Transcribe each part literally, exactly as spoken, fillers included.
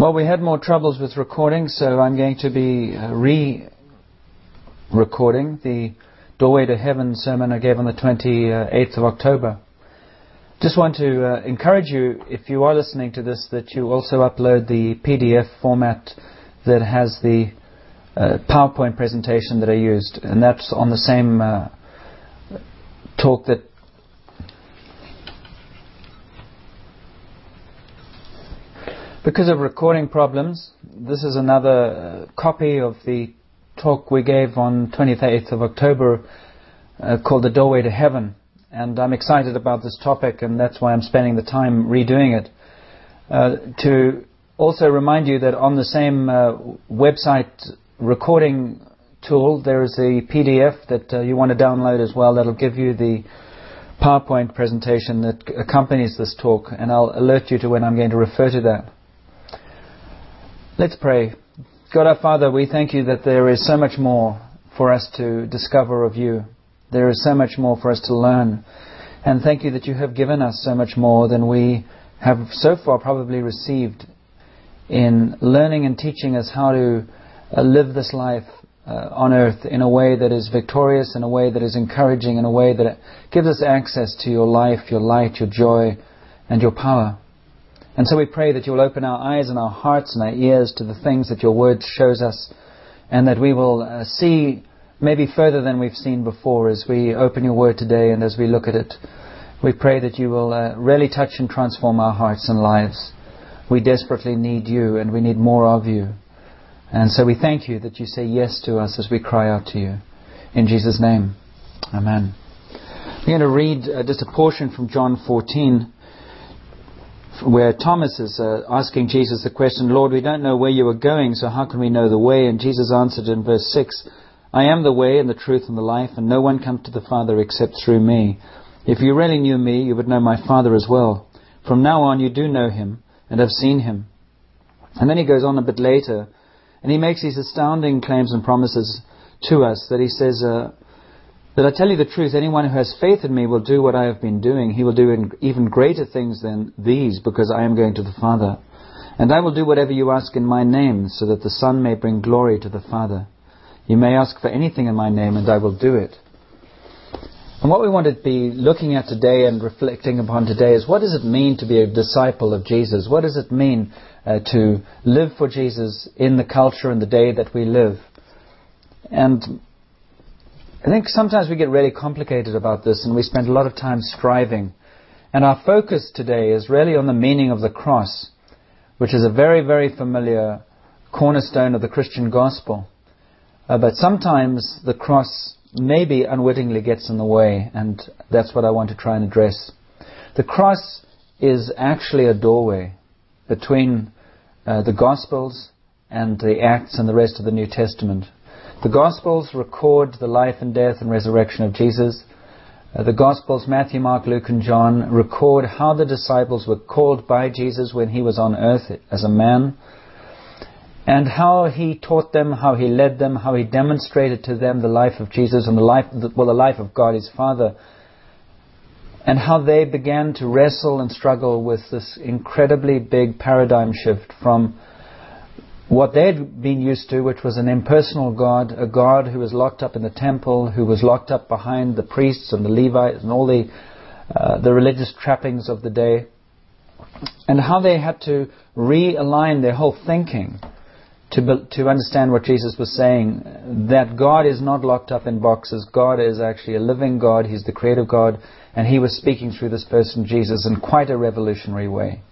Well, we had more troubles with recording, so I'm going to be uh, re-recording the Doorway to Heaven sermon I gave on the twenty-eighth of October. Just want to uh, encourage you, if you are listening to this, that you also upload the P D F format that has the uh, PowerPoint presentation that I used, and that's on the same uh, talk that because of recording problems, this is another uh, copy of the talk we gave on twenty-eighth of October uh, called The Doorway to Heaven. And I'm excited about this topic, and that's why I'm spending the time redoing it. Uh, to also remind you that on the same uh, website recording tool, there is a P D F that uh, you want to download as well. That'll give you the PowerPoint presentation that accompanies this talk, and I'll alert you to when I'm going to refer to that. Let's pray. God our Father, we thank you that there is so much more for us to discover of you. There is so much more for us to learn. And thank you that you have given us so much more than we have so far probably received in learning and teaching us how to uh, live this life uh, on earth in a way that is victorious, in a way that is encouraging, in a way that gives us access to your life, your light, your joy, and your power. And so we pray that you will open our eyes and our hearts and our ears to the things that your word shows us, and that we will uh, see maybe further than we've seen before as we open your word today and as we look at it. We pray that you will uh, really touch and transform our hearts and lives. We desperately need you, and we need more of you. And so we thank you that you say yes to us as we cry out to you. In Jesus' name, amen. I'm going to read uh, just a portion from John fourteen. Where Thomas is uh, asking Jesus the question, Lord, we don't know where you are going, so how can we know the way? And Jesus answered in verse six, I am the way and the truth and the life, and no one comes to the Father except through me. If you really knew me, you would know my Father as well. From now on you do know him, and have seen him. And then he goes on a bit later, and he makes these astounding claims and promises to us, that he says, uh, that I tell you the truth, anyone who has faith in me will do what I have been doing. He will do even greater things than these, because I am going to the Father. And I will do whatever you ask in my name, so that the Son may bring glory to the Father. You may ask for anything in my name, and I will do it. And what we want to be looking at today and reflecting upon today is, what does it mean to be a disciple of Jesus? What does it mean uh, to live for Jesus in the culture and the day that we live? And I think sometimes we get really complicated about this, and we spend a lot of time striving. And our focus today is really on the meaning of the cross, which is a very, very familiar cornerstone of the Christian gospel. Uh, but sometimes the cross maybe unwittingly gets in the way, and that's what I want to try and address. The cross is actually a doorway between uh, the Gospels and the Acts and the rest of the New Testament. The Gospels record the life and death and resurrection of Jesus. Uh, the Gospels, Matthew, Mark, Luke, and John, record how the disciples were called by Jesus when he was on earth as a man, and how he taught them, how he led them, how he demonstrated to them the life of Jesus and the life, well, the life of God his Father, and how they began to wrestle and struggle with this incredibly big paradigm shift from what they'd been used to, which was an impersonal God, a God who was locked up in the temple, who was locked up behind the priests and the Levites and all the uh, the religious trappings of the day, and how they had to realign their whole thinking to be, to understand what Jesus was saying, that God is not locked up in boxes. God is actually a living God. He's the creative God, and he was speaking through this person, Jesus, in quite a revolutionary way.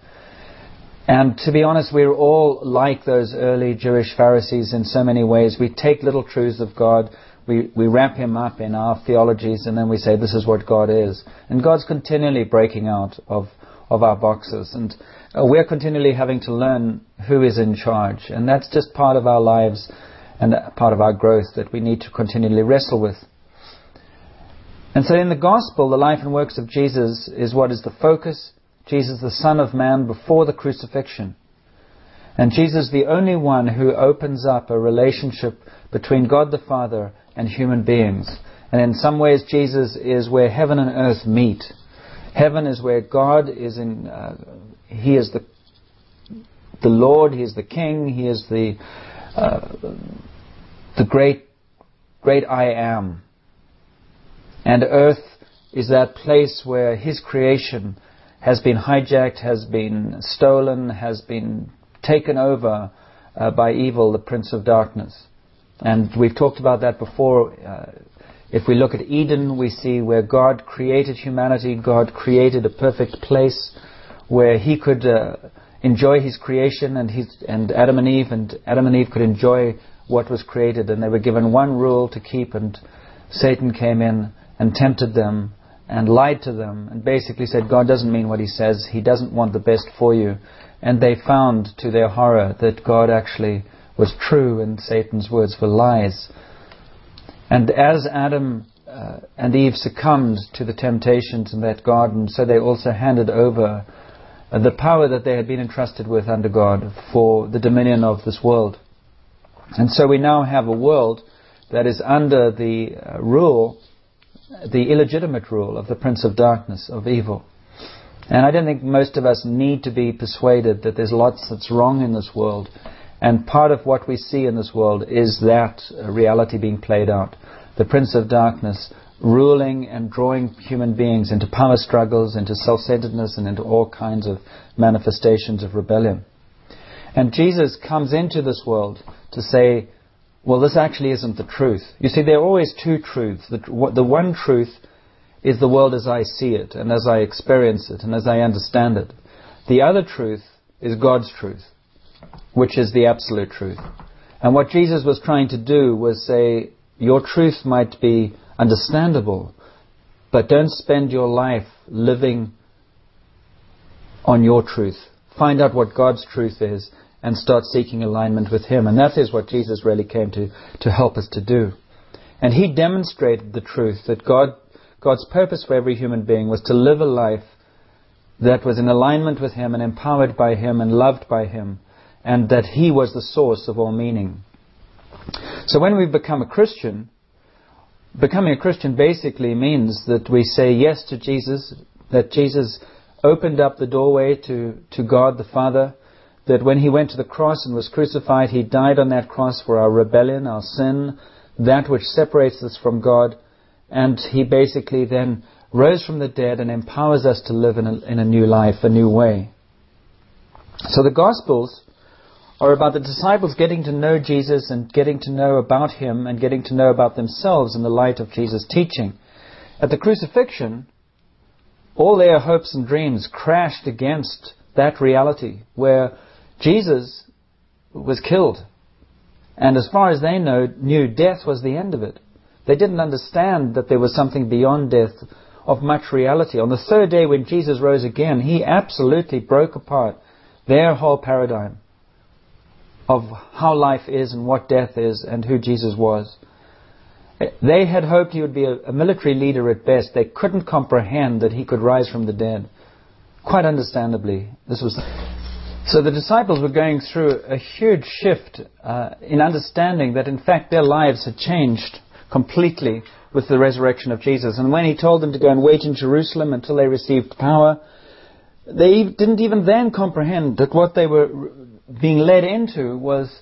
And to be honest, we're all like those early Jewish Pharisees in so many ways. We take little truths of God, we, we wrap him up in our theologies, and then we say, this is what God is. And God's continually breaking out of, of our boxes. And uh, we're continually having to learn who is in charge. And that's just part of our lives and part of our growth that we need to continually wrestle with. And so in the gospel, the life and works of Jesus is what is the focus. Jesus, the Son of Man, before the crucifixion. And Jesus, the only one who opens up a relationship between God the Father and human beings. And in some ways, Jesus is where heaven and earth meet. Heaven is where God is in... Uh, he is the the Lord, He is the King, He is the uh, the great, great I Am. And earth is that place where His creation has been hijacked, has been stolen, has been taken over uh, by evil, the Prince of Darkness. And we've talked about that before. Uh, if we look at Eden, we see where God created humanity, God created a perfect place where He could uh, enjoy His creation, and his, and Adam and Eve and Adam and Eve could enjoy what was created, and they were given one rule to keep, and Satan came in and tempted them and lied to them and basically said, God doesn't mean what He says, He doesn't want the best for you. And they found, to their horror, that God actually was true and Satan's words were lies. And as Adam uh, and Eve succumbed to the temptations in that garden, so they also handed over uh, the power that they had been entrusted with under God for the dominion of this world. And so we now have a world that is under the uh, rule, the illegitimate rule of the Prince of Darkness, of evil. And I don't think most of us need to be persuaded that there's lots that's wrong in this world. And part of what we see in this world is that reality being played out. The Prince of Darkness ruling and drawing human beings into power struggles, into self-centeredness, and into all kinds of manifestations of rebellion. And Jesus comes into this world to say, well, this actually isn't the truth. You see, there are always two truths. The, the one truth is the world as I see it, and as I experience it, and as I understand it. The other truth is God's truth, which is the absolute truth. And what Jesus was trying to do was say, your truth might be understandable, but don't spend your life living on your truth. Find out what God's truth is and start seeking alignment with Him. And that is what Jesus really came to, to help us to do. And He demonstrated the truth that God, God's purpose for every human being was to live a life that was in alignment with Him and empowered by Him and loved by Him, and that He was the source of all meaning. So when we become a Christian, becoming a Christian basically means that we say yes to Jesus, that Jesus opened up the doorway to, to God the Father, that when He went to the cross and was crucified, He died on that cross for our rebellion, our sin, that which separates us from God, and He basically then rose from the dead and empowers us to live in a, in a new life, a new way. So the Gospels are about the disciples getting to know Jesus and getting to know about Him and getting to know about themselves in the light of Jesus' teaching. At the crucifixion, all their hopes and dreams crashed against that reality where Jesus was killed. And as far as they know, knew, death was the end of it. They didn't understand that there was something beyond death of much reality. On the third day when Jesus rose again, He absolutely broke apart their whole paradigm of how life is and what death is and who Jesus was. They had hoped He would be a, a military leader at best. They couldn't comprehend that He could rise from the dead. Quite understandably, this was... So the disciples were going through a huge shift uh, in understanding that in fact their lives had changed completely with the resurrection of Jesus. And when He told them to go and wait in Jerusalem until they received power, they didn't even then comprehend that what they were being led into was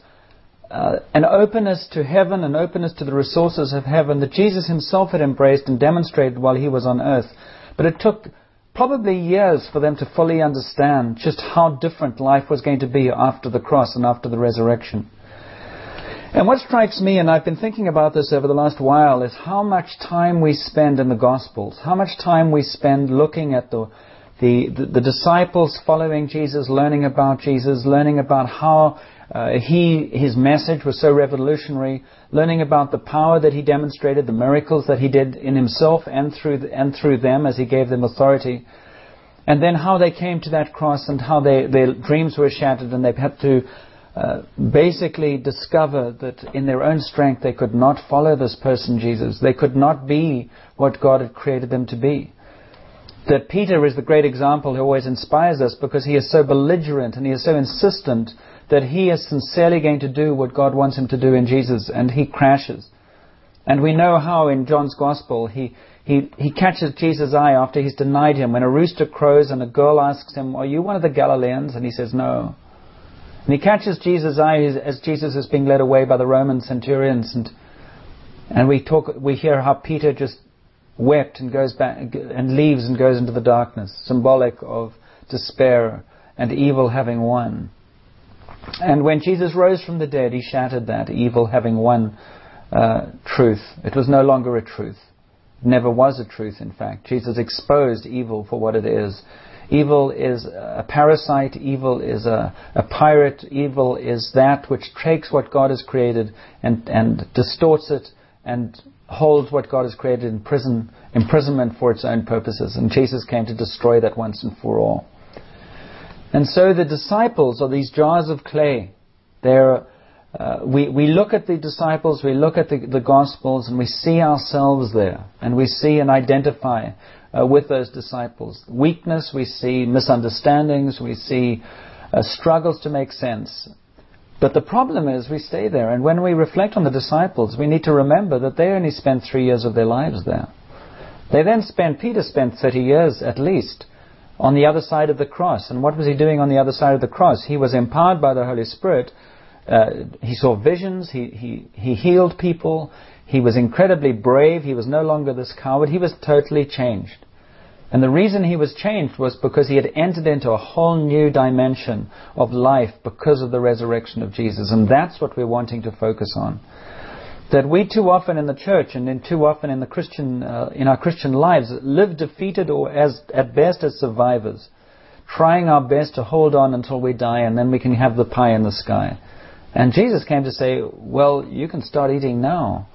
uh, an openness to heaven, an openness to the resources of heaven that Jesus Himself had embraced and demonstrated while He was on earth. But it took probably years for them to fully understand just how different life was going to be after the cross and after the resurrection. And what strikes me, and I've been thinking about this over the last while, is how much time we spend in the Gospels, how much time we spend looking at the The, the, the disciples following Jesus, learning about Jesus, learning about how uh, he his message was so revolutionary, learning about the power that He demonstrated, the miracles that He did in Himself and through the, and through them as He gave them authority, and then how they came to that cross and how they, their dreams were shattered and they've had to uh, basically discover that in their own strength they could not follow this person Jesus. They could not be what God had created them to be. That Peter is the great example who always inspires us because he is so belligerent and he is so insistent that he is sincerely going to do what God wants him to do in Jesus, and he crashes. And we know how in John's Gospel he, he, he catches Jesus' eye after he's denied Him. When a rooster crows and a girl asks him, are you one of the Galileans? And he says, no. And he catches Jesus' eye as Jesus is being led away by the Roman centurions, and and we talk, we hear how Peter just wept and goes back and leaves and goes into the darkness, symbolic of despair and evil having won. And when Jesus rose from the dead, he shattered that evil having won uh, truth. It was no longer a truth. It never was a truth, in fact. Jesus exposed evil for what it is. Evil is a parasite, evil is a, a pirate, evil is that which takes what God has created and, and distorts it and holds what God has created in prison, imprisonment for its own purposes. And Jesus came to destroy that once and for all. And so the disciples are these jars of clay. They're, uh, we, we look at the disciples, we look at the, the Gospels, and we see ourselves there. And we see and identify uh, with those disciples. Weakness, we see misunderstandings, we see uh, struggles to make sense. But the problem is we stay there. And when we reflect on the disciples, we need to remember that they only spent three years of their lives there. They then spent, Peter spent thirty years at least, on the other side of the cross. And what was he doing on the other side of the cross? He was empowered by the Holy Spirit. Uh, he saw visions. He, he, he healed people. He was incredibly brave. He was no longer this coward. He was totally changed. And the reason he was changed was because he had entered into a whole new dimension of life because of the resurrection of Jesus. And that's what we're wanting to focus on. That we too often in the church and in too often in the Christian uh, in our Christian lives live defeated, or as at best as survivors, trying our best to hold on until we die, and then we can have the pie in the sky. And Jesus came to say, well, you can start eating now.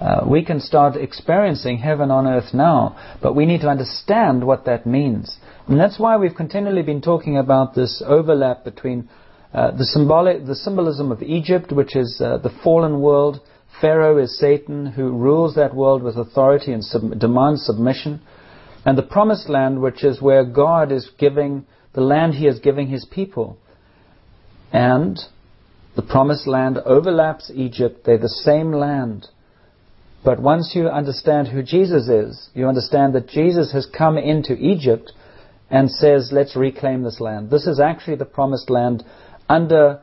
Uh, we can start experiencing heaven on earth now, but we need to understand what that means. And that's why we've continually been talking about this overlap between uh, the symbolic the symbolism of Egypt, which is uh, the fallen world. Pharaoh is Satan, who rules that world with authority and sub- demands submission. And the promised land, which is where God is giving, the land he is giving his people. And the promised land overlaps Egypt. They're the same land. But once you understand who Jesus is, you understand that Jesus has come into Egypt and says, let's reclaim this land. This is actually the promised land under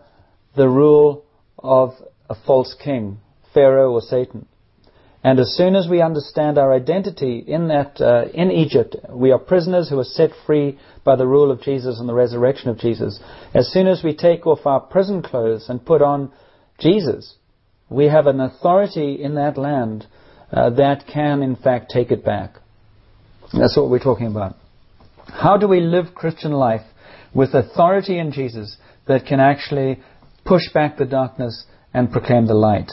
the rule of a false king, Pharaoh or Satan. And as soon as we understand our identity in that, uh, in Egypt, we are prisoners who are set free by the rule of Jesus and the resurrection of Jesus. As soon as we take off our prison clothes and put on Jesus, we have an authority in that land uh, that can in fact take it back. That's what we're talking about. How do we live Christian life with authority in Jesus that can actually push back the darkness and proclaim the light?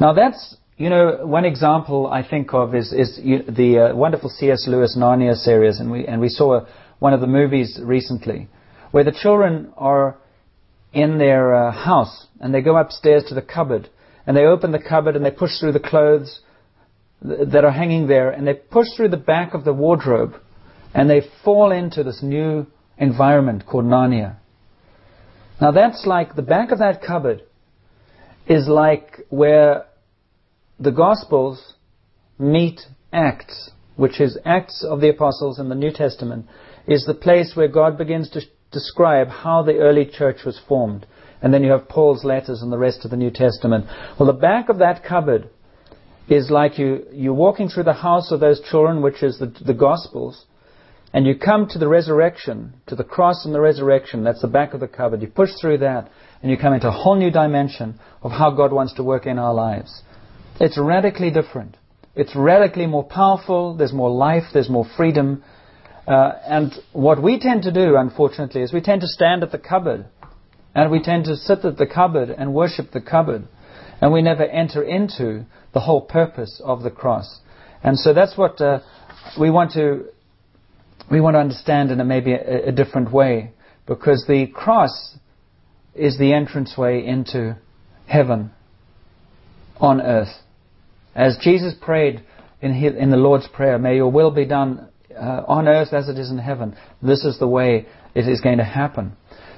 Now that's, you know, one example I think of is, is you, the uh, wonderful C S Lewis Narnia series, and we and we saw a, one of the movies recently, where the children are in their uh, house, and they go upstairs to the cupboard, and they open the cupboard, and they push through the clothes th- that are hanging there, and they push through the back of the wardrobe, and they fall into this new environment called Narnia. Now that's like the back of that cupboard is like where the Gospels meet Acts, which is Acts of the Apostles in the New Testament, is the place where God begins to sh- describe how the early church was formed. And then you have Paul's letters and the rest of the New Testament. Well, the back of that cupboard is like you, you're walking through the house of those children, which is the, the Gospels, and you come to the resurrection, to the cross and the resurrection. That's the back of the cupboard. You push through that, and you come into a whole new dimension of how God wants to work in our lives. It's radically different. It's radically more powerful. There's more life. There's more freedom. Uh, and what we tend to do, unfortunately, is we tend to stand at the cupboard. And we tend to sit at the cupboard and worship the cupboard. And we never enter into the whole purpose of the cross. And so that's what uh, we want to we want to understand in a, maybe a, a different way. Because the cross is the entranceway into heaven on earth. As Jesus prayed in, his, in the Lord's Prayer, may your will be done uh, on earth as it is in heaven. This is the way it is going to happen.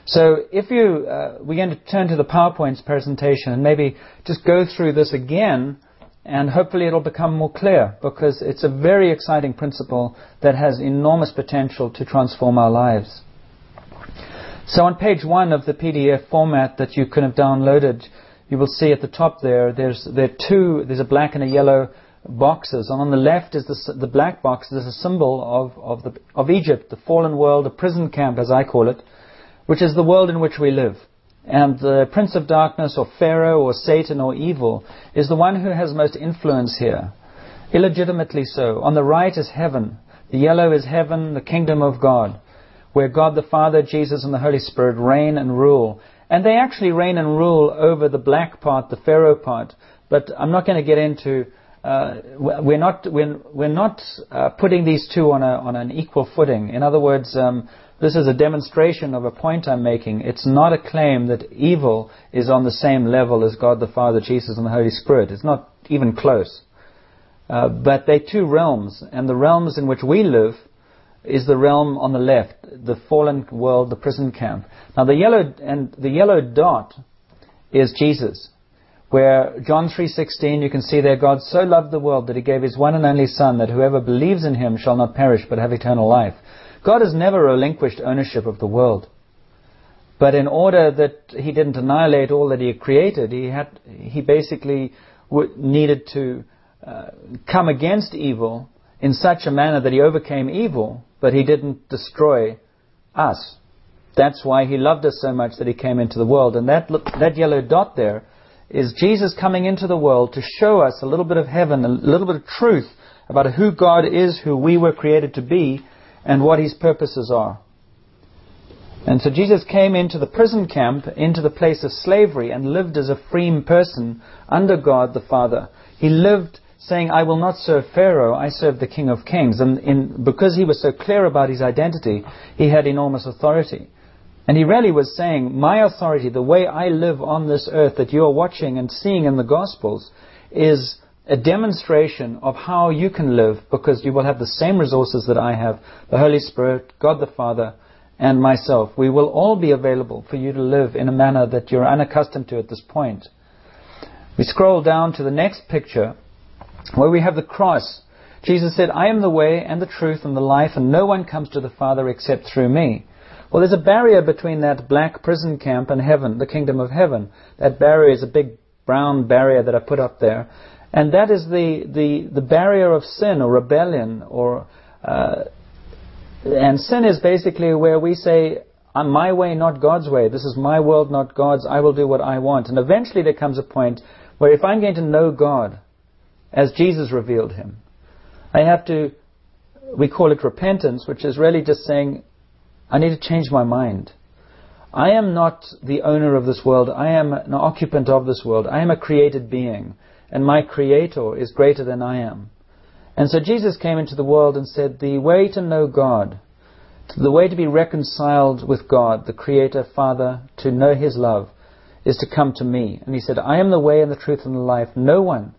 So if you, uh, we're going to turn to the PowerPoint's presentation and maybe just go through this again, and hopefully it'll become more clear, because it's a very exciting principle that has enormous potential to transform our lives. So on page one of the P D F format that you could have downloaded, you will see at the top there, there's there are two, there's a black and a yellow boxes. And on the left is the, the black box. There's a symbol of, of, the, of Egypt, the fallen world, a prison camp as I call it, which is the world in which we live. And the Prince of Darkness or Pharaoh or Satan or evil is the one who has most influence here, illegitimately so. On the right is heaven. The yellow is heaven, the kingdom of God, where God the Father, Jesus and the Holy Spirit reign and rule. And they actually reign and rule over the black part, the Pharaoh part. But I'm not going to get into... Uh, we're not, we're, we're not uh, putting these two on, a, on an equal footing. In other words, um, this is a demonstration of a point I'm making. It's not a claim that evil is on the same level as God the Father, Jesus and the Holy Spirit. It's not even close. Uh, but they're two realms, and the realms in which we live is the realm on the left, the fallen world, the prison camp. Now the yellow and the yellow dot is Jesus, where John three sixteen, you can see there, God so loved the world that he gave his one and only Son, that whoever believes in him shall not perish but have eternal life. God has never relinquished ownership of the world. But in order that he didn't annihilate all that he created, he had he basically w- needed to uh, come against evil in such a manner that he overcame evil, but he didn't destroy us. That's why he loved us so much that he came into the world. And that that yellow dot there is Jesus coming into the world to show us a little bit of heaven, a little bit of truth about who God is, who we were created to be, and what his purposes are. And so Jesus came into the prison camp, into the place of slavery, and lived as a free person under God the Father. He lived saying, I will not serve Pharaoh, I serve the King of Kings. And in, because he was so clear about his identity, he had enormous authority. And he really was saying, my authority, the way I live on this earth that you're watching and seeing in the Gospels, is a demonstration of how you can live, because you will have the same resources that I have, the Holy Spirit, God the Father, and myself. We will all be available for you to live in a manner that you're unaccustomed to at this point. We scroll down to the next picture, where we have the cross. Jesus said, I am the way and the truth and the life, and no one comes to the Father except through me. Well, there's a barrier between that black prison camp and heaven, the kingdom of heaven. That barrier is a big brown barrier that I put up there. And that is the, the, the barrier of sin or rebellion. or uh, And sin is basically where we say, my way, not God's way. This is my world, not God's. I will do what I want. And eventually there comes a point where if I'm going to know God as Jesus revealed him, I have to, we call it repentance, which is really just saying, I need to change my mind. I am not the owner of this world. I am an occupant of this world. I am a created being. And my Creator is greater than I am. And so Jesus came into the world and said, the way to know God, the way to be reconciled with God, the Creator, Father, to know his love, is to come to me. And he said, I am the way and the truth and the life. No one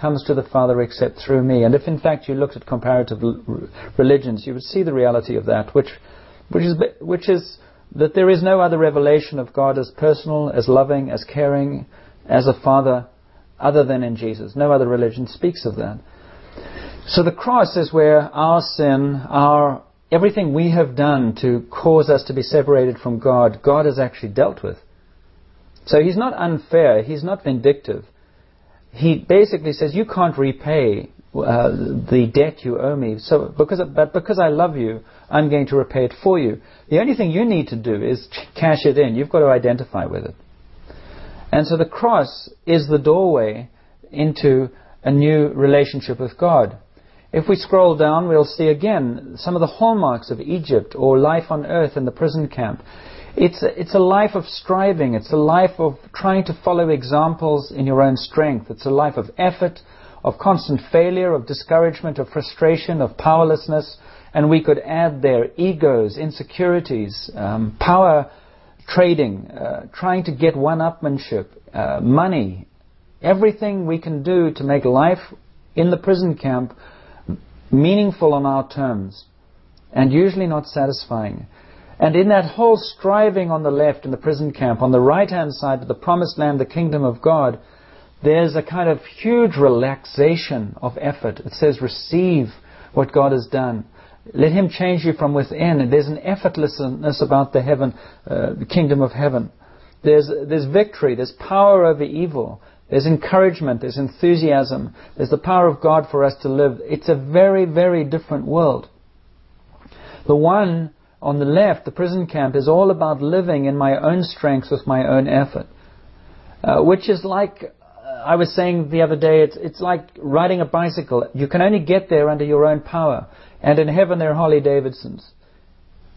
comes to the Father except through me. And if in fact you looked at comparative religions, you would see the reality of that, which... Which is, which is that there is no other revelation of God as personal, as loving, as caring, as a father, other than in Jesus. No other religion speaks of that. So the cross is where our sin, our everything we have done to cause us to be separated from God, God has actually dealt with. So he's not unfair. He's not vindictive. He basically says, you can't repay Uh, the debt you owe me, so because but because I love you, I'm going to repay it for you. The only thing you need to do is ch- cash it in. You've got to identify with it. And so the cross is the doorway into a new relationship with God. If we scroll down, we'll see again some of the hallmarks of Egypt or life on earth in the prison camp. It's a, it's a life of striving. It's a life of trying to follow examples in your own strength. It's a life of effort, of constant failure, of discouragement, of frustration, of powerlessness. And we could add there egos, insecurities, um, power trading, uh, trying to get one-upmanship, uh, money, everything we can do to make life in the prison camp meaningful on our terms, and usually not satisfying. And in that whole striving on the left in the prison camp, on the right-hand side of the promised land, the kingdom of God, there's a kind of huge relaxation of effort. It says, receive what God has done. Let him change you from within. And there's an effortlessness about the heaven, uh, the kingdom of heaven. There's, there's victory. There's power over evil. There's encouragement. There's enthusiasm. There's the power of God for us to live. It's a very, very different world. The one on the left, the prison camp, is all about living in my own strength with my own effort. Uh, which is like, I was saying the other day, it's, it's like riding a bicycle. You can only get there under your own power. And in heaven there are Harley Davidsons.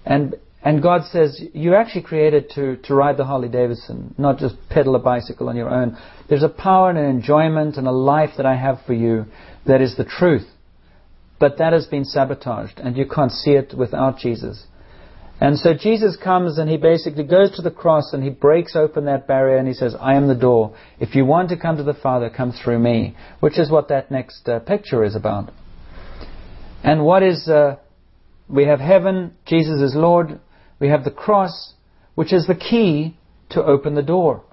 And and God says, you're actually created to, to ride the Harley Davidson, not just pedal a bicycle on your own. There's a power and an enjoyment and a life that I have for you that is the truth. But that has been sabotaged, and you can't see it without Jesus. And so Jesus comes and he basically goes to the cross and he breaks open that barrier and he says, I am the door. If you want to come to the Father, come through me. Which is what that next uh, picture is about. And what is, uh, we have heaven, Jesus is Lord. We have the cross, which is the key to open the door.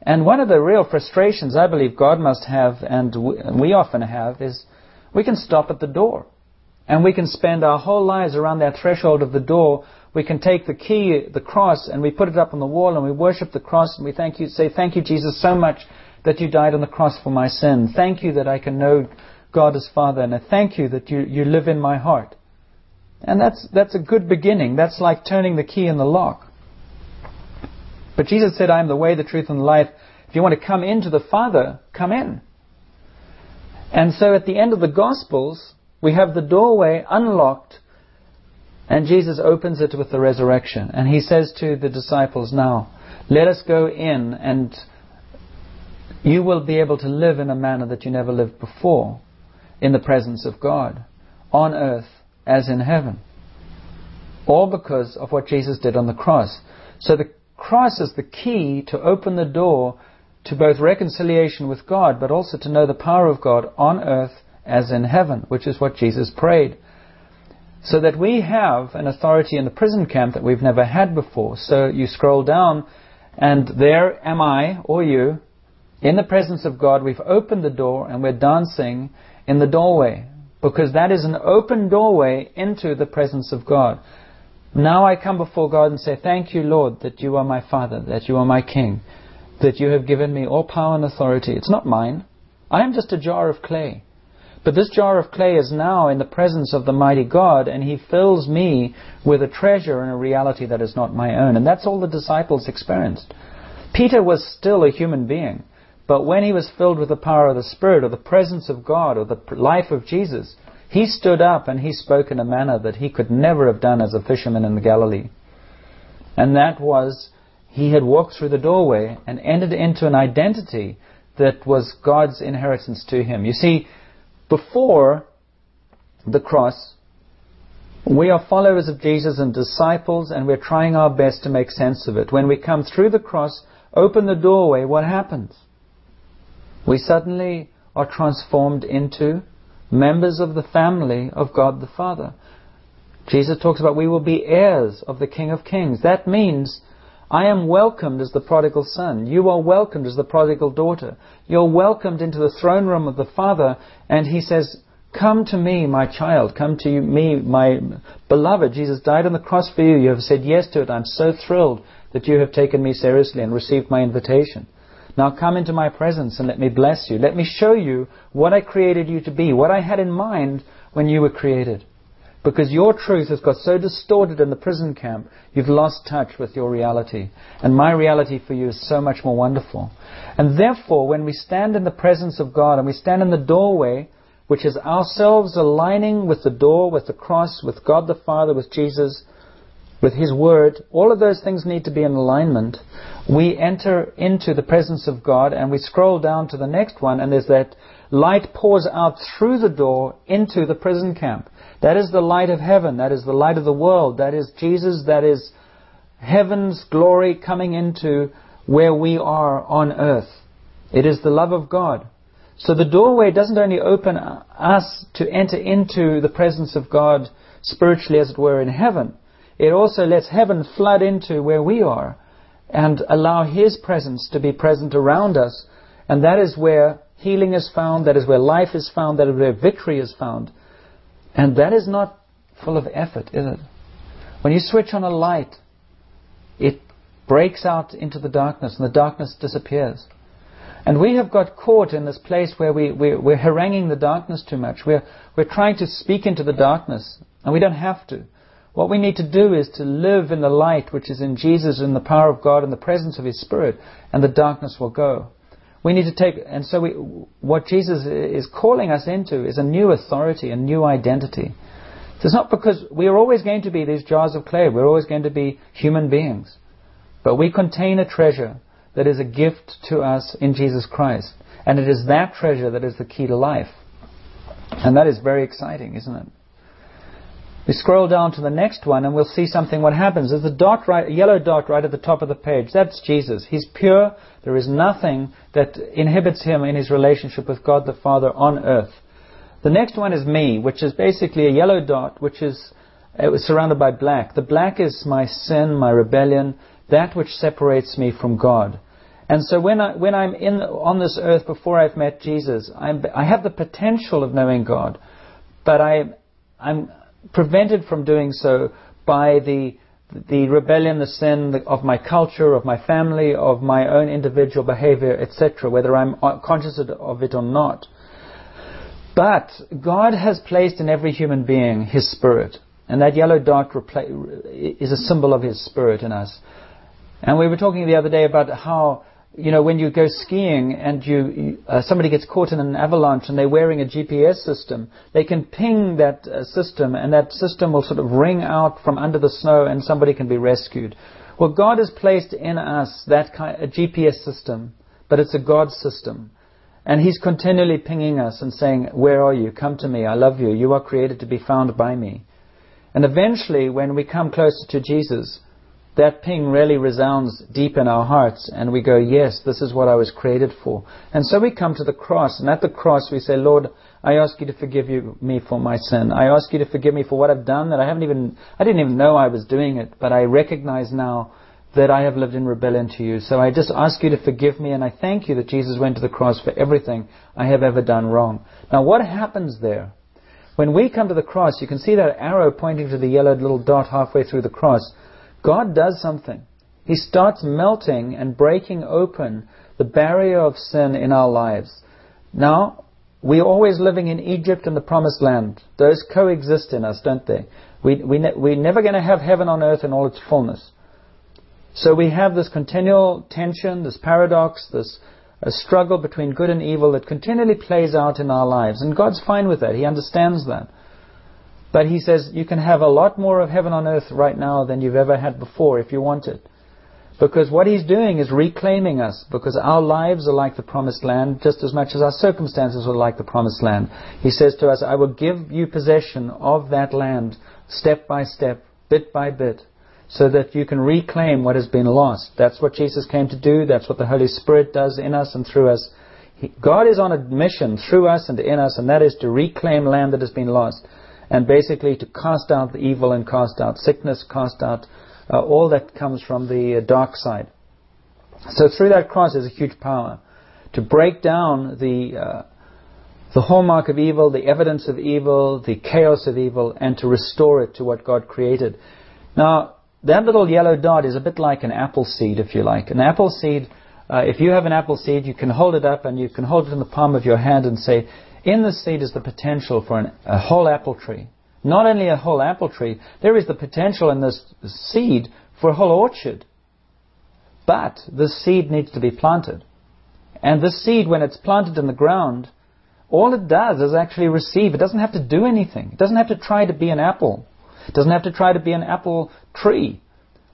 And one of the real frustrations I believe God must have, and we often have, is we can stop at the door. And we can spend our whole lives around that threshold of the door. We can take the key, the cross, and we put it up on the wall and we worship the cross and we thank you, say, thank you, Jesus, so much that you died on the cross for my sin. Thank you that I can know God as Father, and I thank you that you, you live in my heart. And that's that's a good beginning. That's like turning the key in the lock. But Jesus said, I am the way, the truth, and the life. If you want to come into the Father, come in. And so at the end of the Gospels, we have the doorway unlocked, and Jesus opens it with the resurrection. And he says to the disciples, now, let us go in, and you will be able to live in a manner that you never lived before, in the presence of God, on earth as in heaven. All because of what Jesus did on the cross. So the cross is the key to open the door to both reconciliation with God, but also to know the power of God on earth as in heaven, which is what Jesus prayed. So that we have an authority in the prison camp that we've never had before. So you scroll down, and there am I, or you, in the presence of God. We've opened the door, and we're dancing in the doorway, because that is an open doorway into the presence of God. Now I come before God and say, thank you, Lord, that you are my Father, that you are my King, that you have given me all power and authority. It's not mine. I am just a jar of clay. But this jar of clay is now in the presence of the mighty God, and he fills me with a treasure and a reality that is not my own. And that's all the disciples experienced. Peter was still a human being, but when he was filled with the power of the Spirit, or the presence of God, or the life of Jesus, he stood up and he spoke in a manner that he could never have done as a fisherman in the Galilee. And that was, he had walked through the doorway and entered into an identity that was God's inheritance to him. You see, before the cross, we are followers of Jesus and disciples, and we're trying our best to make sense of it. When we come through the cross, open the doorway, what happens? We suddenly are transformed into members of the family of God the Father. Jesus talks about we will be heirs of the King of Kings. That means I am welcomed as the prodigal son. You are welcomed as the prodigal daughter. You're welcomed into the throne room of the Father. And he says, come to me, my child. Come to me, my beloved. Jesus died on the cross for you. You have said yes to it. I'm so thrilled that you have taken me seriously and received my invitation. Now come into my presence and let me bless you. Let me show you what I created you to be, what I had in mind when you were created. Because your truth has got so distorted in the prison camp, you've lost touch with your reality. And my reality for you is so much more wonderful. And therefore, when we stand in the presence of God and we stand in the doorway, which is ourselves aligning with the door, with the cross, with God the Father, with Jesus, with His Word, all of those things need to be in alignment. We enter into the presence of God, and we scroll down to the next one, and there's that light pours out through the door into the prison camp. That is the light of heaven. That is the light of the world. That is Jesus. That is heaven's glory coming into where we are on earth. It is the love of God. So the doorway doesn't only open us to enter into the presence of God spiritually, as it were, in heaven. It also lets heaven flood into where we are and allow His presence to be present around us. And that is where healing is found. That is where life is found. That is where victory is found. And that is not full of effort, isn't it? When you switch on a light, it breaks out into the darkness, and the darkness disappears. And we have got caught in this place where we, we, we're haranguing the darkness too much. We're, we're trying to speak into the darkness, and we don't have to. What we need to do is to live in the light which is in Jesus, in the power of God, in the presence of His Spirit, and the darkness will go. We need to take, and so we, what Jesus is calling us into is a new authority, a new identity. So it's not because we are always going to be these jars of clay, we're always going to be human beings. But we contain a treasure that is a gift to us in Jesus Christ. And it is that treasure that is the key to life. And that is very exciting, isn't it? We scroll down to the next one and we'll see something. What happens is the dot right, yellow dot right at the top of the page. That's Jesus. He's pure. There is nothing that inhibits him in his relationship with God the Father on earth. The next one is me, which is basically a yellow dot, which is it was surrounded by black. The black is my sin, my rebellion, that which separates me from God. And so when I when I'm in on this earth before I've met Jesus, I'm, I have the potential of knowing God, but I I'm prevented from doing so by the the rebellion, the sin of my culture, of my family, of my own individual behavior, et cetera, whether I'm conscious of it or not. But God has placed in every human being His Spirit, and that yellow dot repla- is a symbol of His Spirit in us. And we were talking the other day about how, you know, when you go skiing and you uh, somebody gets caught in an avalanche and they're wearing a G P S system, they can ping that uh, system, and that system will sort of ring out from under the snow and somebody can be rescued. Well, God has placed in us that kind of a G P S system, but it's a God system. And He's continually pinging us and saying, where are you? Come to me. I love you. You are created to be found by me. And eventually, when we come closer to Jesus, that ping really resounds deep in our hearts, and we go, yes, this is what I was created for. And so we come to the cross, and at the cross we say, Lord, I ask you to forgive you, me for my sin. I ask you to forgive me for what I've done that I haven't even, I didn't even know I was doing it, but I recognize now that I have lived in rebellion to you. So I just ask you to forgive me, and I thank you that Jesus went to the cross for everything I have ever done wrong. Now what happens there? When we come to the cross, you can see that arrow pointing to the yellow little dot halfway through the cross. God does something. He starts melting and breaking open the barrier of sin in our lives. Now, we're always living in Egypt and the Promised Land. Those coexist in us, don't they? We, we ne- we're never going to have heaven on earth in all its fullness. So we have this continual tension, this paradox, this uh, struggle between good and evil that continually plays out in our lives. And God's fine with that. He understands that. But He says, you can have a lot more of heaven on earth right now than you've ever had before if you want it. Because what He's doing is reclaiming us. Because our lives are like the Promised Land just as much as our circumstances are like the Promised Land. He says to us, I will give you possession of that land step by step, bit by bit, so that you can reclaim what has been lost. That's what Jesus came to do. That's what the Holy Spirit does in us and through us. He, God is on a mission through us and in us, and that is to reclaim land that has been lost. And basically to cast out the evil and cast out sickness, cast out uh, all that comes from the uh, dark side. So through that cross is a huge power to break down the uh, the hallmark of evil, the evidence of evil, the chaos of evil, and to restore it to what God created. Now, that little yellow dot is a bit like an apple seed, if you like. An apple seed, uh, if you have an apple seed, you can hold it up and you can hold it in the palm of your hand and say, in this seed is the potential for an, a whole apple tree. Not only a whole apple tree, there is the potential in this seed for a whole orchard. But this seed needs to be planted. And this seed, when it's planted in the ground, all it does is actually receive. It doesn't have to do anything. It doesn't have to try to be an apple. It doesn't have to try to be an apple tree.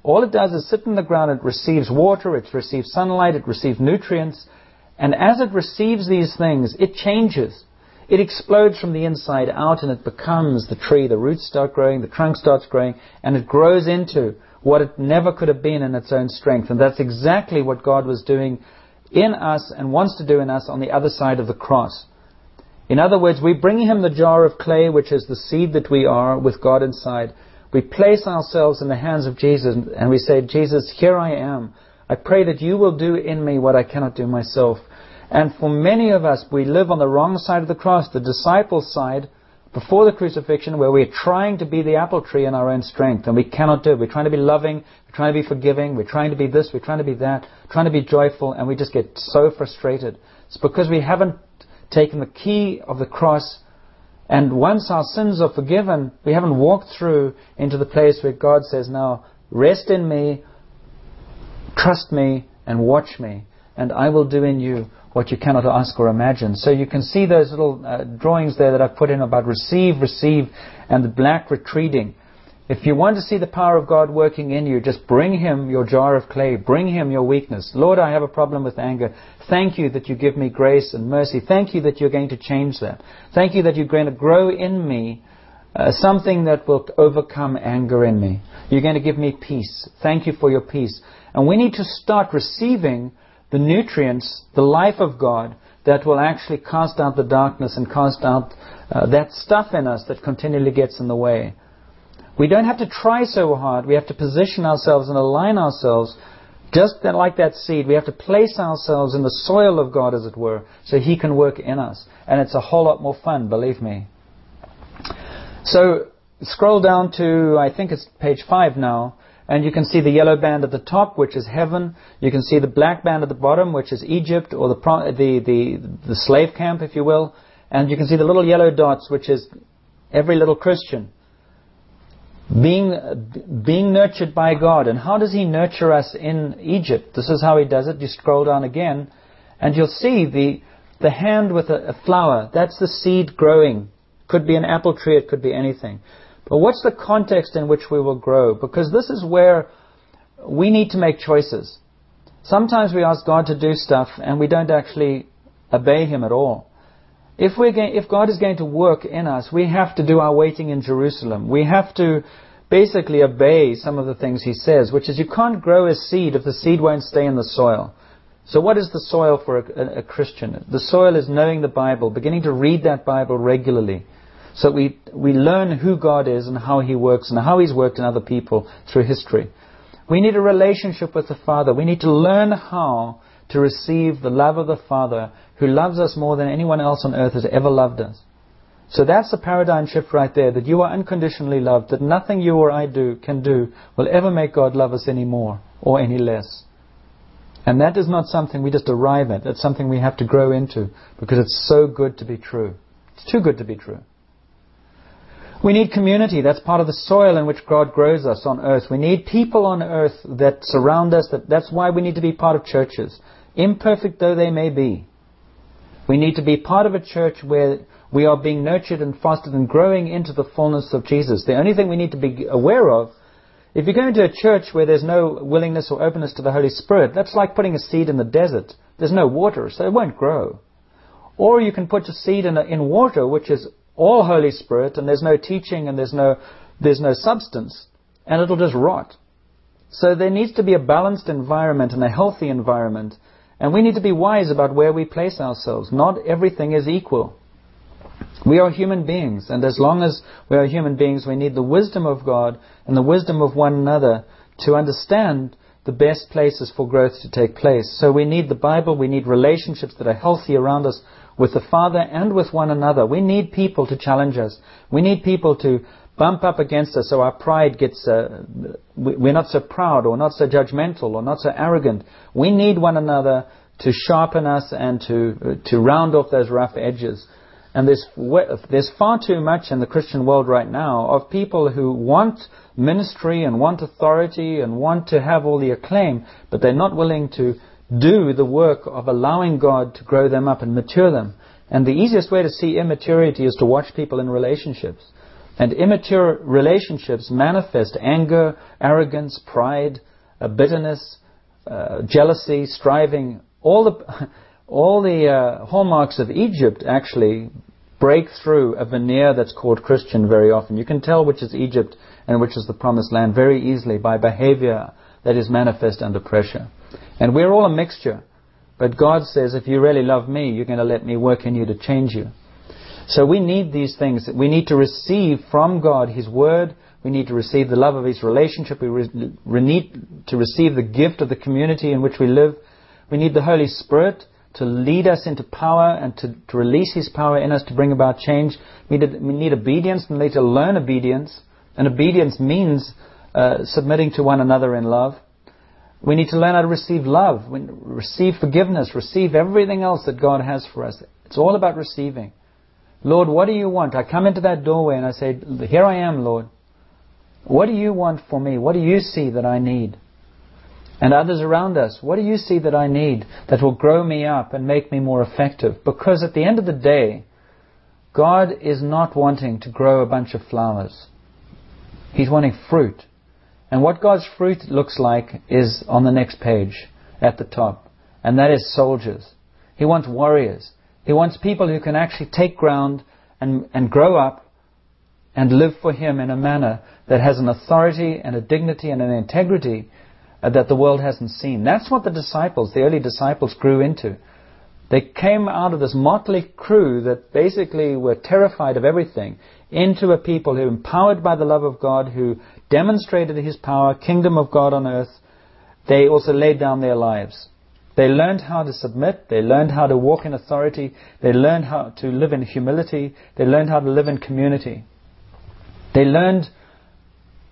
All it does is sit in the ground. It receives water. It receives sunlight. It receives nutrients. And as it receives these things, it changes. It explodes from the inside out, and it becomes the tree. The roots start growing, the trunk starts growing, and it grows into what it never could have been in its own strength. And that's exactly what God was doing in us and wants to do in us on the other side of the cross. In other words, we bring Him the jar of clay, which is the seed that we are with God inside. We place ourselves in the hands of Jesus, and we say, Jesus, here I am. I pray that you will do in me what I cannot do myself. And for many of us, we live on the wrong side of the cross, the disciples' side, before the crucifixion where we're trying to be the apple tree in our own strength and we cannot do it. We're trying to be loving, we're trying to be forgiving, we're trying to be this, we're trying to be that, trying to be joyful, and we just get so frustrated. It's because we haven't taken the key of the cross, and once our sins are forgiven, we haven't walked through into the place where God says, now rest in me, trust me, and watch me, and I will do in you what you cannot ask or imagine. So you can see those little uh, drawings there that I've put in about receive, receive, and the black retreating. If you want to see the power of God working in you, just bring Him your jar of clay. Bring Him your weakness. Lord, I have a problem with anger. Thank you that you give me grace and mercy. Thank you that you're going to change that. Thank you that you're going to grow in me uh, something that will overcome anger in me. You're going to give me peace. Thank you for your peace. And we need to start receiving the nutrients, the life of God, that will actually cast out the darkness and cast out uh, that stuff in us that continually gets in the way. We don't have to try so hard. We have to position ourselves and align ourselves just that, like that seed. We have to place ourselves in the soil of God, as it were, so He can work in us. And it's a whole lot more fun, believe me. So scroll down to, I think it's page five now. And you can see the yellow band at the top, which is heaven. You can see the black band at the bottom, which is Egypt, or the pro- the, the the slave camp, if you will. And you can see the little yellow dots, which is every little Christian being being nurtured by God. And how does He nurture us in Egypt? This is how He does it. You scroll down again, and you'll see the the hand with a, a flower. That's the seed growing. Could be an apple tree. It could be anything. But what's the context in which we will grow? Because this is where we need to make choices. Sometimes we ask God to do stuff and we don't actually obey Him at all. If we're going, if God is going to work in us, we have to do our waiting in Jerusalem. We have to basically obey some of the things He says, which is you can't grow a seed if the seed won't stay in the soil. So what is the soil for a, a, a Christian? The soil is knowing the Bible, beginning to read that Bible regularly. So we we learn who God is and how He works and how He's worked in other people through history. We need a relationship with the Father. We need to learn how to receive the love of the Father, who loves us more than anyone else on earth has ever loved us. So that's the paradigm shift right there, that you are unconditionally loved, that nothing you or I do can do will ever make God love us any more or any less. And that is not something we just arrive at. That's something we have to grow into, because it's so good to be true. It's too good to be true. We need community. That's part of the soil in which God grows us on earth. We need people on earth that surround us. That, that's why we need to be part of churches, imperfect though they may be. We need to be part of a church where we are being nurtured and fostered and growing into the fullness of Jesus. The only thing we need to be aware of, if you go into a church where there's no willingness or openness to the Holy Spirit, that's like putting a seed in the desert. There's no water, so it won't grow. Or you can put a seed in, a, in water, which is all Holy Spirit, and there's no teaching and there's no there's no substance, and it'll just rot. So there needs to be a balanced environment and a healthy environment, and we need to be wise about where we place ourselves. Not everything is equal. We are human beings, and as long as we are human beings, we need the wisdom of God and the wisdom of one another to understand the best places for growth to take place. So we need the Bible, we need relationships that are healthy around us, with the Father and with one another. We need people to challenge us. We need people to bump up against us so our pride gets, uh, we're not so proud or not so judgmental or not so arrogant. We need one another to sharpen us and to to round off those rough edges. And there's, there's far too much in the Christian world right now of people who want ministry and want authority and want to have all the acclaim, but they're not willing to do the work of allowing God to grow them up and mature them. And the easiest way to see immaturity is to watch people in relationships. And immature relationships manifest anger, arrogance, pride, uh, bitterness, uh, jealousy, striving. All the all the uh, hallmarks of Egypt actually break through a veneer that's called Christian very often. You can tell which is Egypt and which is the Promised Land very easily by behavior that is manifest under pressure. And we're all a mixture. But God says, if you really love me, you're going to let me work in you to change you. So we need these things. We need to receive from God His Word. We need to receive the love of His relationship. We, re- we need to receive the gift of the community in which we live. We need the Holy Spirit. to lead us into power and to, to release His power in us to bring about change. We need, we need obedience and later learn obedience. And obedience means uh, submitting to one another in love. We need to learn how to receive love, we receive forgiveness, receive everything else that God has for us. It's all about receiving. Lord, what do you want? I come into that doorway and I say, here I am, Lord. What do you want for me? What do you see that I need? And others around us, what do you see that I need that will grow me up and make me more effective? Because at the end of the day, God is not wanting to grow a bunch of flowers. He's wanting fruit. And what God's fruit looks like is on the next page at the top. And that is soldiers. He wants warriors. He wants people who can actually take ground and, and grow up and live for Him in a manner that has an authority and a dignity and an integrity uh, that the world hasn't seen. That's what the disciples, the early disciples, grew into. They came out of this motley crew that basically were terrified of everything into a people who, empowered by the love of God, who demonstrated His power, kingdom of God on earth, they also laid down their lives. They learned how to submit. They learned how to walk in authority. They learned how to live in humility. They learned how to live in community. They learned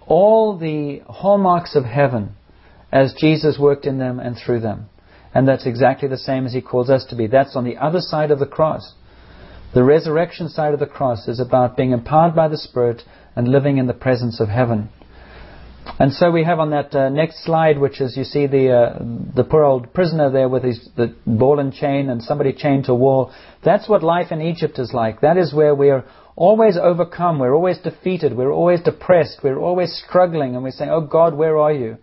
all the hallmarks of heaven as Jesus worked in them and through them. And that's exactly the same as He calls us to be. That's on the other side of the cross. The resurrection side of the cross is about being empowered by the Spirit and living in the presence of heaven. And so we have on that uh, next slide, which is, you see the uh, the poor old prisoner there with his the ball and chain and somebody chained to a wall. That's what life in Egypt is like. That is where we are always overcome. We're always defeated. We're always depressed. We're always struggling. And we're saying, oh God, where are you?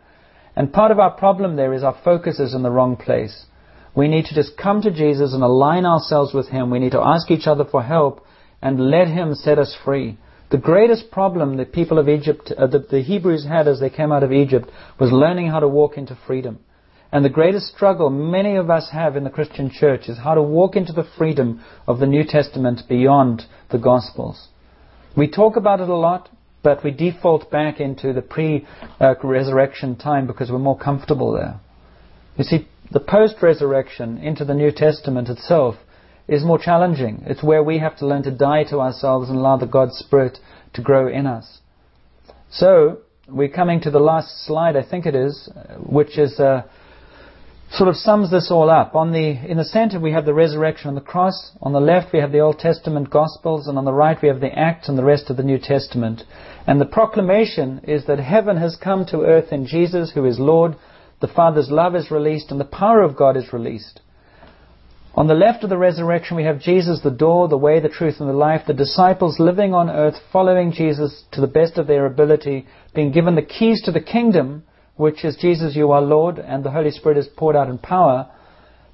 And part of our problem there is our focus is in the wrong place. We need to just come to Jesus and align ourselves with Him. We need to ask each other for help and let Him set us free. The greatest problem the people of Egypt, uh, the, the Hebrews had as they came out of Egypt, was learning how to walk into freedom. And the greatest struggle many of us have in the Christian church is how to walk into the freedom of the New Testament beyond the Gospels. We talk about it a lot, but we default back into the pre-resurrection time because we're more comfortable there. You see, the post-resurrection into the New Testament itself is more challenging. It's where we have to learn to die to ourselves and allow the God's Spirit to grow in us. So, we're coming to the last slide, I think it is, which is uh, sort of sums this all up. On the In the center we have the resurrection and the cross. On the left we have the Old Testament Gospels, and on the right we have the Acts and the rest of the New Testament. And the proclamation is that heaven has come to earth in Jesus, who is Lord. The Father's love is released and the power of God is released. On the left of the resurrection we have Jesus, the door, the way, the truth and the life, the disciples living on earth, following Jesus to the best of their ability, being given the keys to the kingdom, which is Jesus, you are Lord, and the Holy Spirit is poured out in power.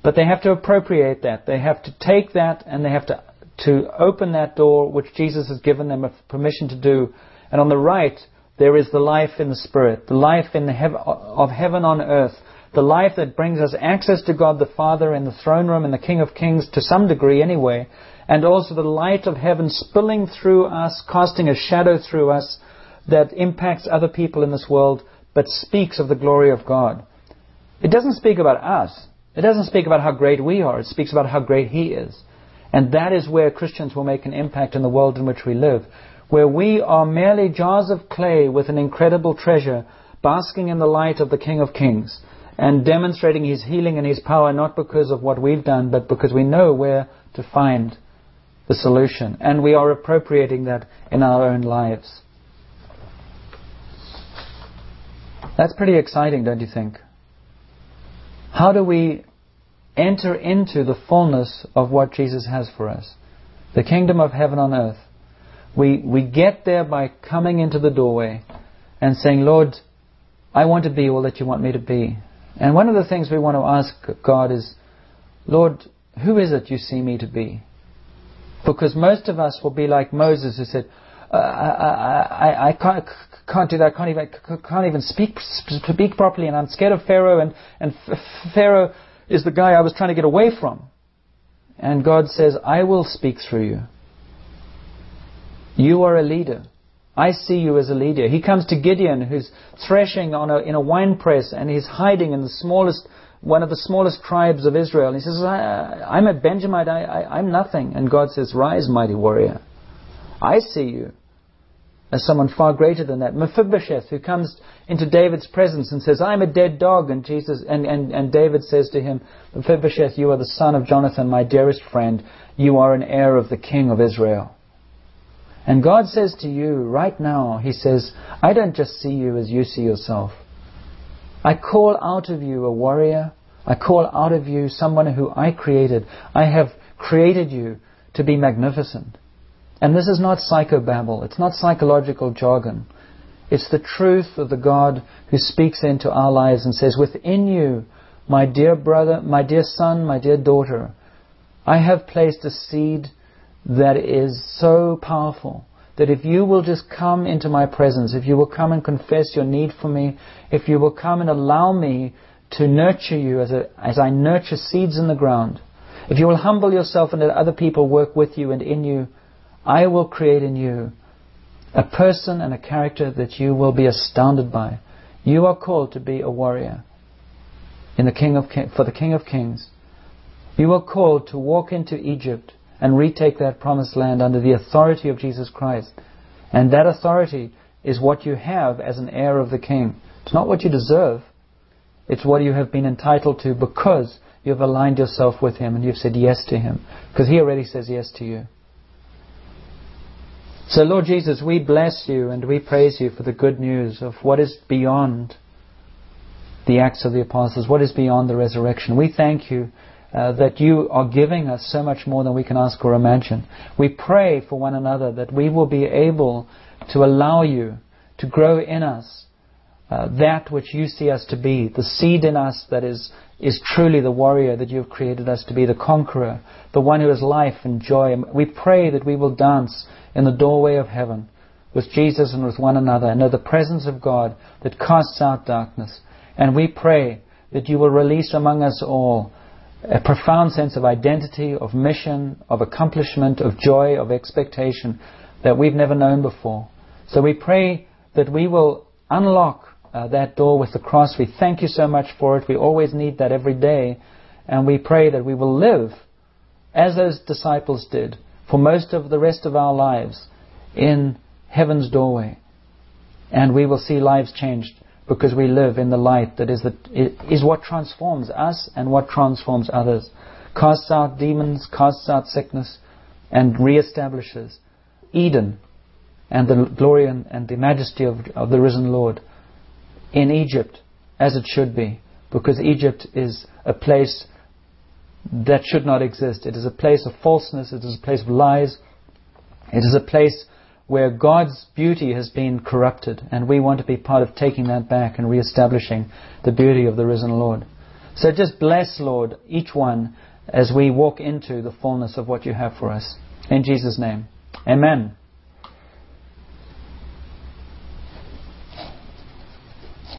But they have to appropriate that. They have to take that and they have to, to open that door which Jesus has given them permission to do. And on the right there is the life in the Spirit, the life in the hev- of heaven on earth, the life that brings us access to God the Father in the throne room and the King of Kings, to some degree anyway, and also the light of heaven spilling through us, casting a shadow through us that impacts other people in this world, but speaks of the glory of God. It doesn't speak about us. It doesn't speak about how great we are. It speaks about how great He is. And that is where Christians will make an impact in the world in which we live, where we are merely jars of clay with an incredible treasure, basking in the light of the King of Kings, and demonstrating His healing and His power, not because of what we've done, but because we know where to find the solution. And we are appropriating that in our own lives. That's pretty exciting, don't you think? How do we enter into the fullness of what Jesus has for us? The kingdom of heaven on earth. We, we get there by coming into the doorway and saying, Lord, I want to be all that you want me to be. And one of the things we want to ask God is, Lord, who is it you see me to be? Because most of us will be like Moses, who said, I, I, I, I can't, can't do that, I can't even, can't even speak, speak properly, and I'm scared of Pharaoh, and, and Pharaoh is the guy I was trying to get away from. And God says, I will speak through you. You are a leader. I see you as a leader. He comes to Gideon, who's threshing on a, in a winepress, and he's hiding in the smallest one of the smallest tribes of Israel. And he says, I, I'm a Benjamite, I, I, I'm nothing. And God says, rise, mighty warrior. I see you as someone far greater than that. Mephibosheth, who comes into David's presence and says, I'm a dead dog. And Jesus, and, and, and David says to him, Mephibosheth, you are the son of Jonathan, my dearest friend. You are an heir of the king of Israel. And God says to you right now, he says, I don't just see you as you see yourself. I call out of you a warrior. I call out of you someone who I created. I have created you to be magnificent. And this is not psychobabble. It's not psychological jargon. It's the truth of the God who speaks into our lives and says, within you, my dear brother, my dear son, my dear daughter, I have placed a seed that is so powerful that if you will just come into my presence, if you will come and confess your need for me, if you will come and allow me to nurture you as, a, as I nurture seeds in the ground, if you will humble yourself and let other people work with you and in you, I will create in you a person and a character that you will be astounded by. You are called to be a warrior in the King of King, for the King of Kings. You are called to walk into Egypt and retake that promised land under the authority of Jesus Christ. And that authority is what you have as an heir of the King. It's not what you deserve. It's what you have been entitled to because you have aligned yourself with Him and you've said yes to Him. Because He already says yes to you. So Lord Jesus, we bless You and we praise You for the good news of what is beyond the Acts of the Apostles, what is beyond the resurrection. We thank You Uh, that You are giving us so much more than we can ask or imagine. We pray for one another that we will be able to allow You to grow in us uh, that which You see us to be, the seed in us that is is truly the warrior that You have created us to be, the conqueror, the one who has life and joy. And we pray that we will dance in the doorway of heaven with Jesus and with one another and know the presence of God that casts out darkness. And we pray that You will release among us all a profound sense of identity, of mission, of accomplishment, of joy, of expectation that we've never known before. So we pray that we will unlock uh, that door with the cross. We thank You so much for it. We always need that every day. And we pray that we will live as those disciples did for most of the rest of our lives in heaven's doorway. And we will see lives changed, because we live in the light that is, the, is what transforms us and what transforms others. Casts out demons, casts out sickness, and reestablishes Eden and the glory and, and the majesty of, of the risen Lord in Egypt as it should be. Because Egypt is a place that should not exist. It is a place of falseness. It is a place of lies. It is a place where God's beauty has been corrupted, and we want to be part of taking that back and reestablishing the beauty of the risen Lord. So just bless, Lord, each one as we walk into the fullness of what You have for us. In Jesus' name, amen.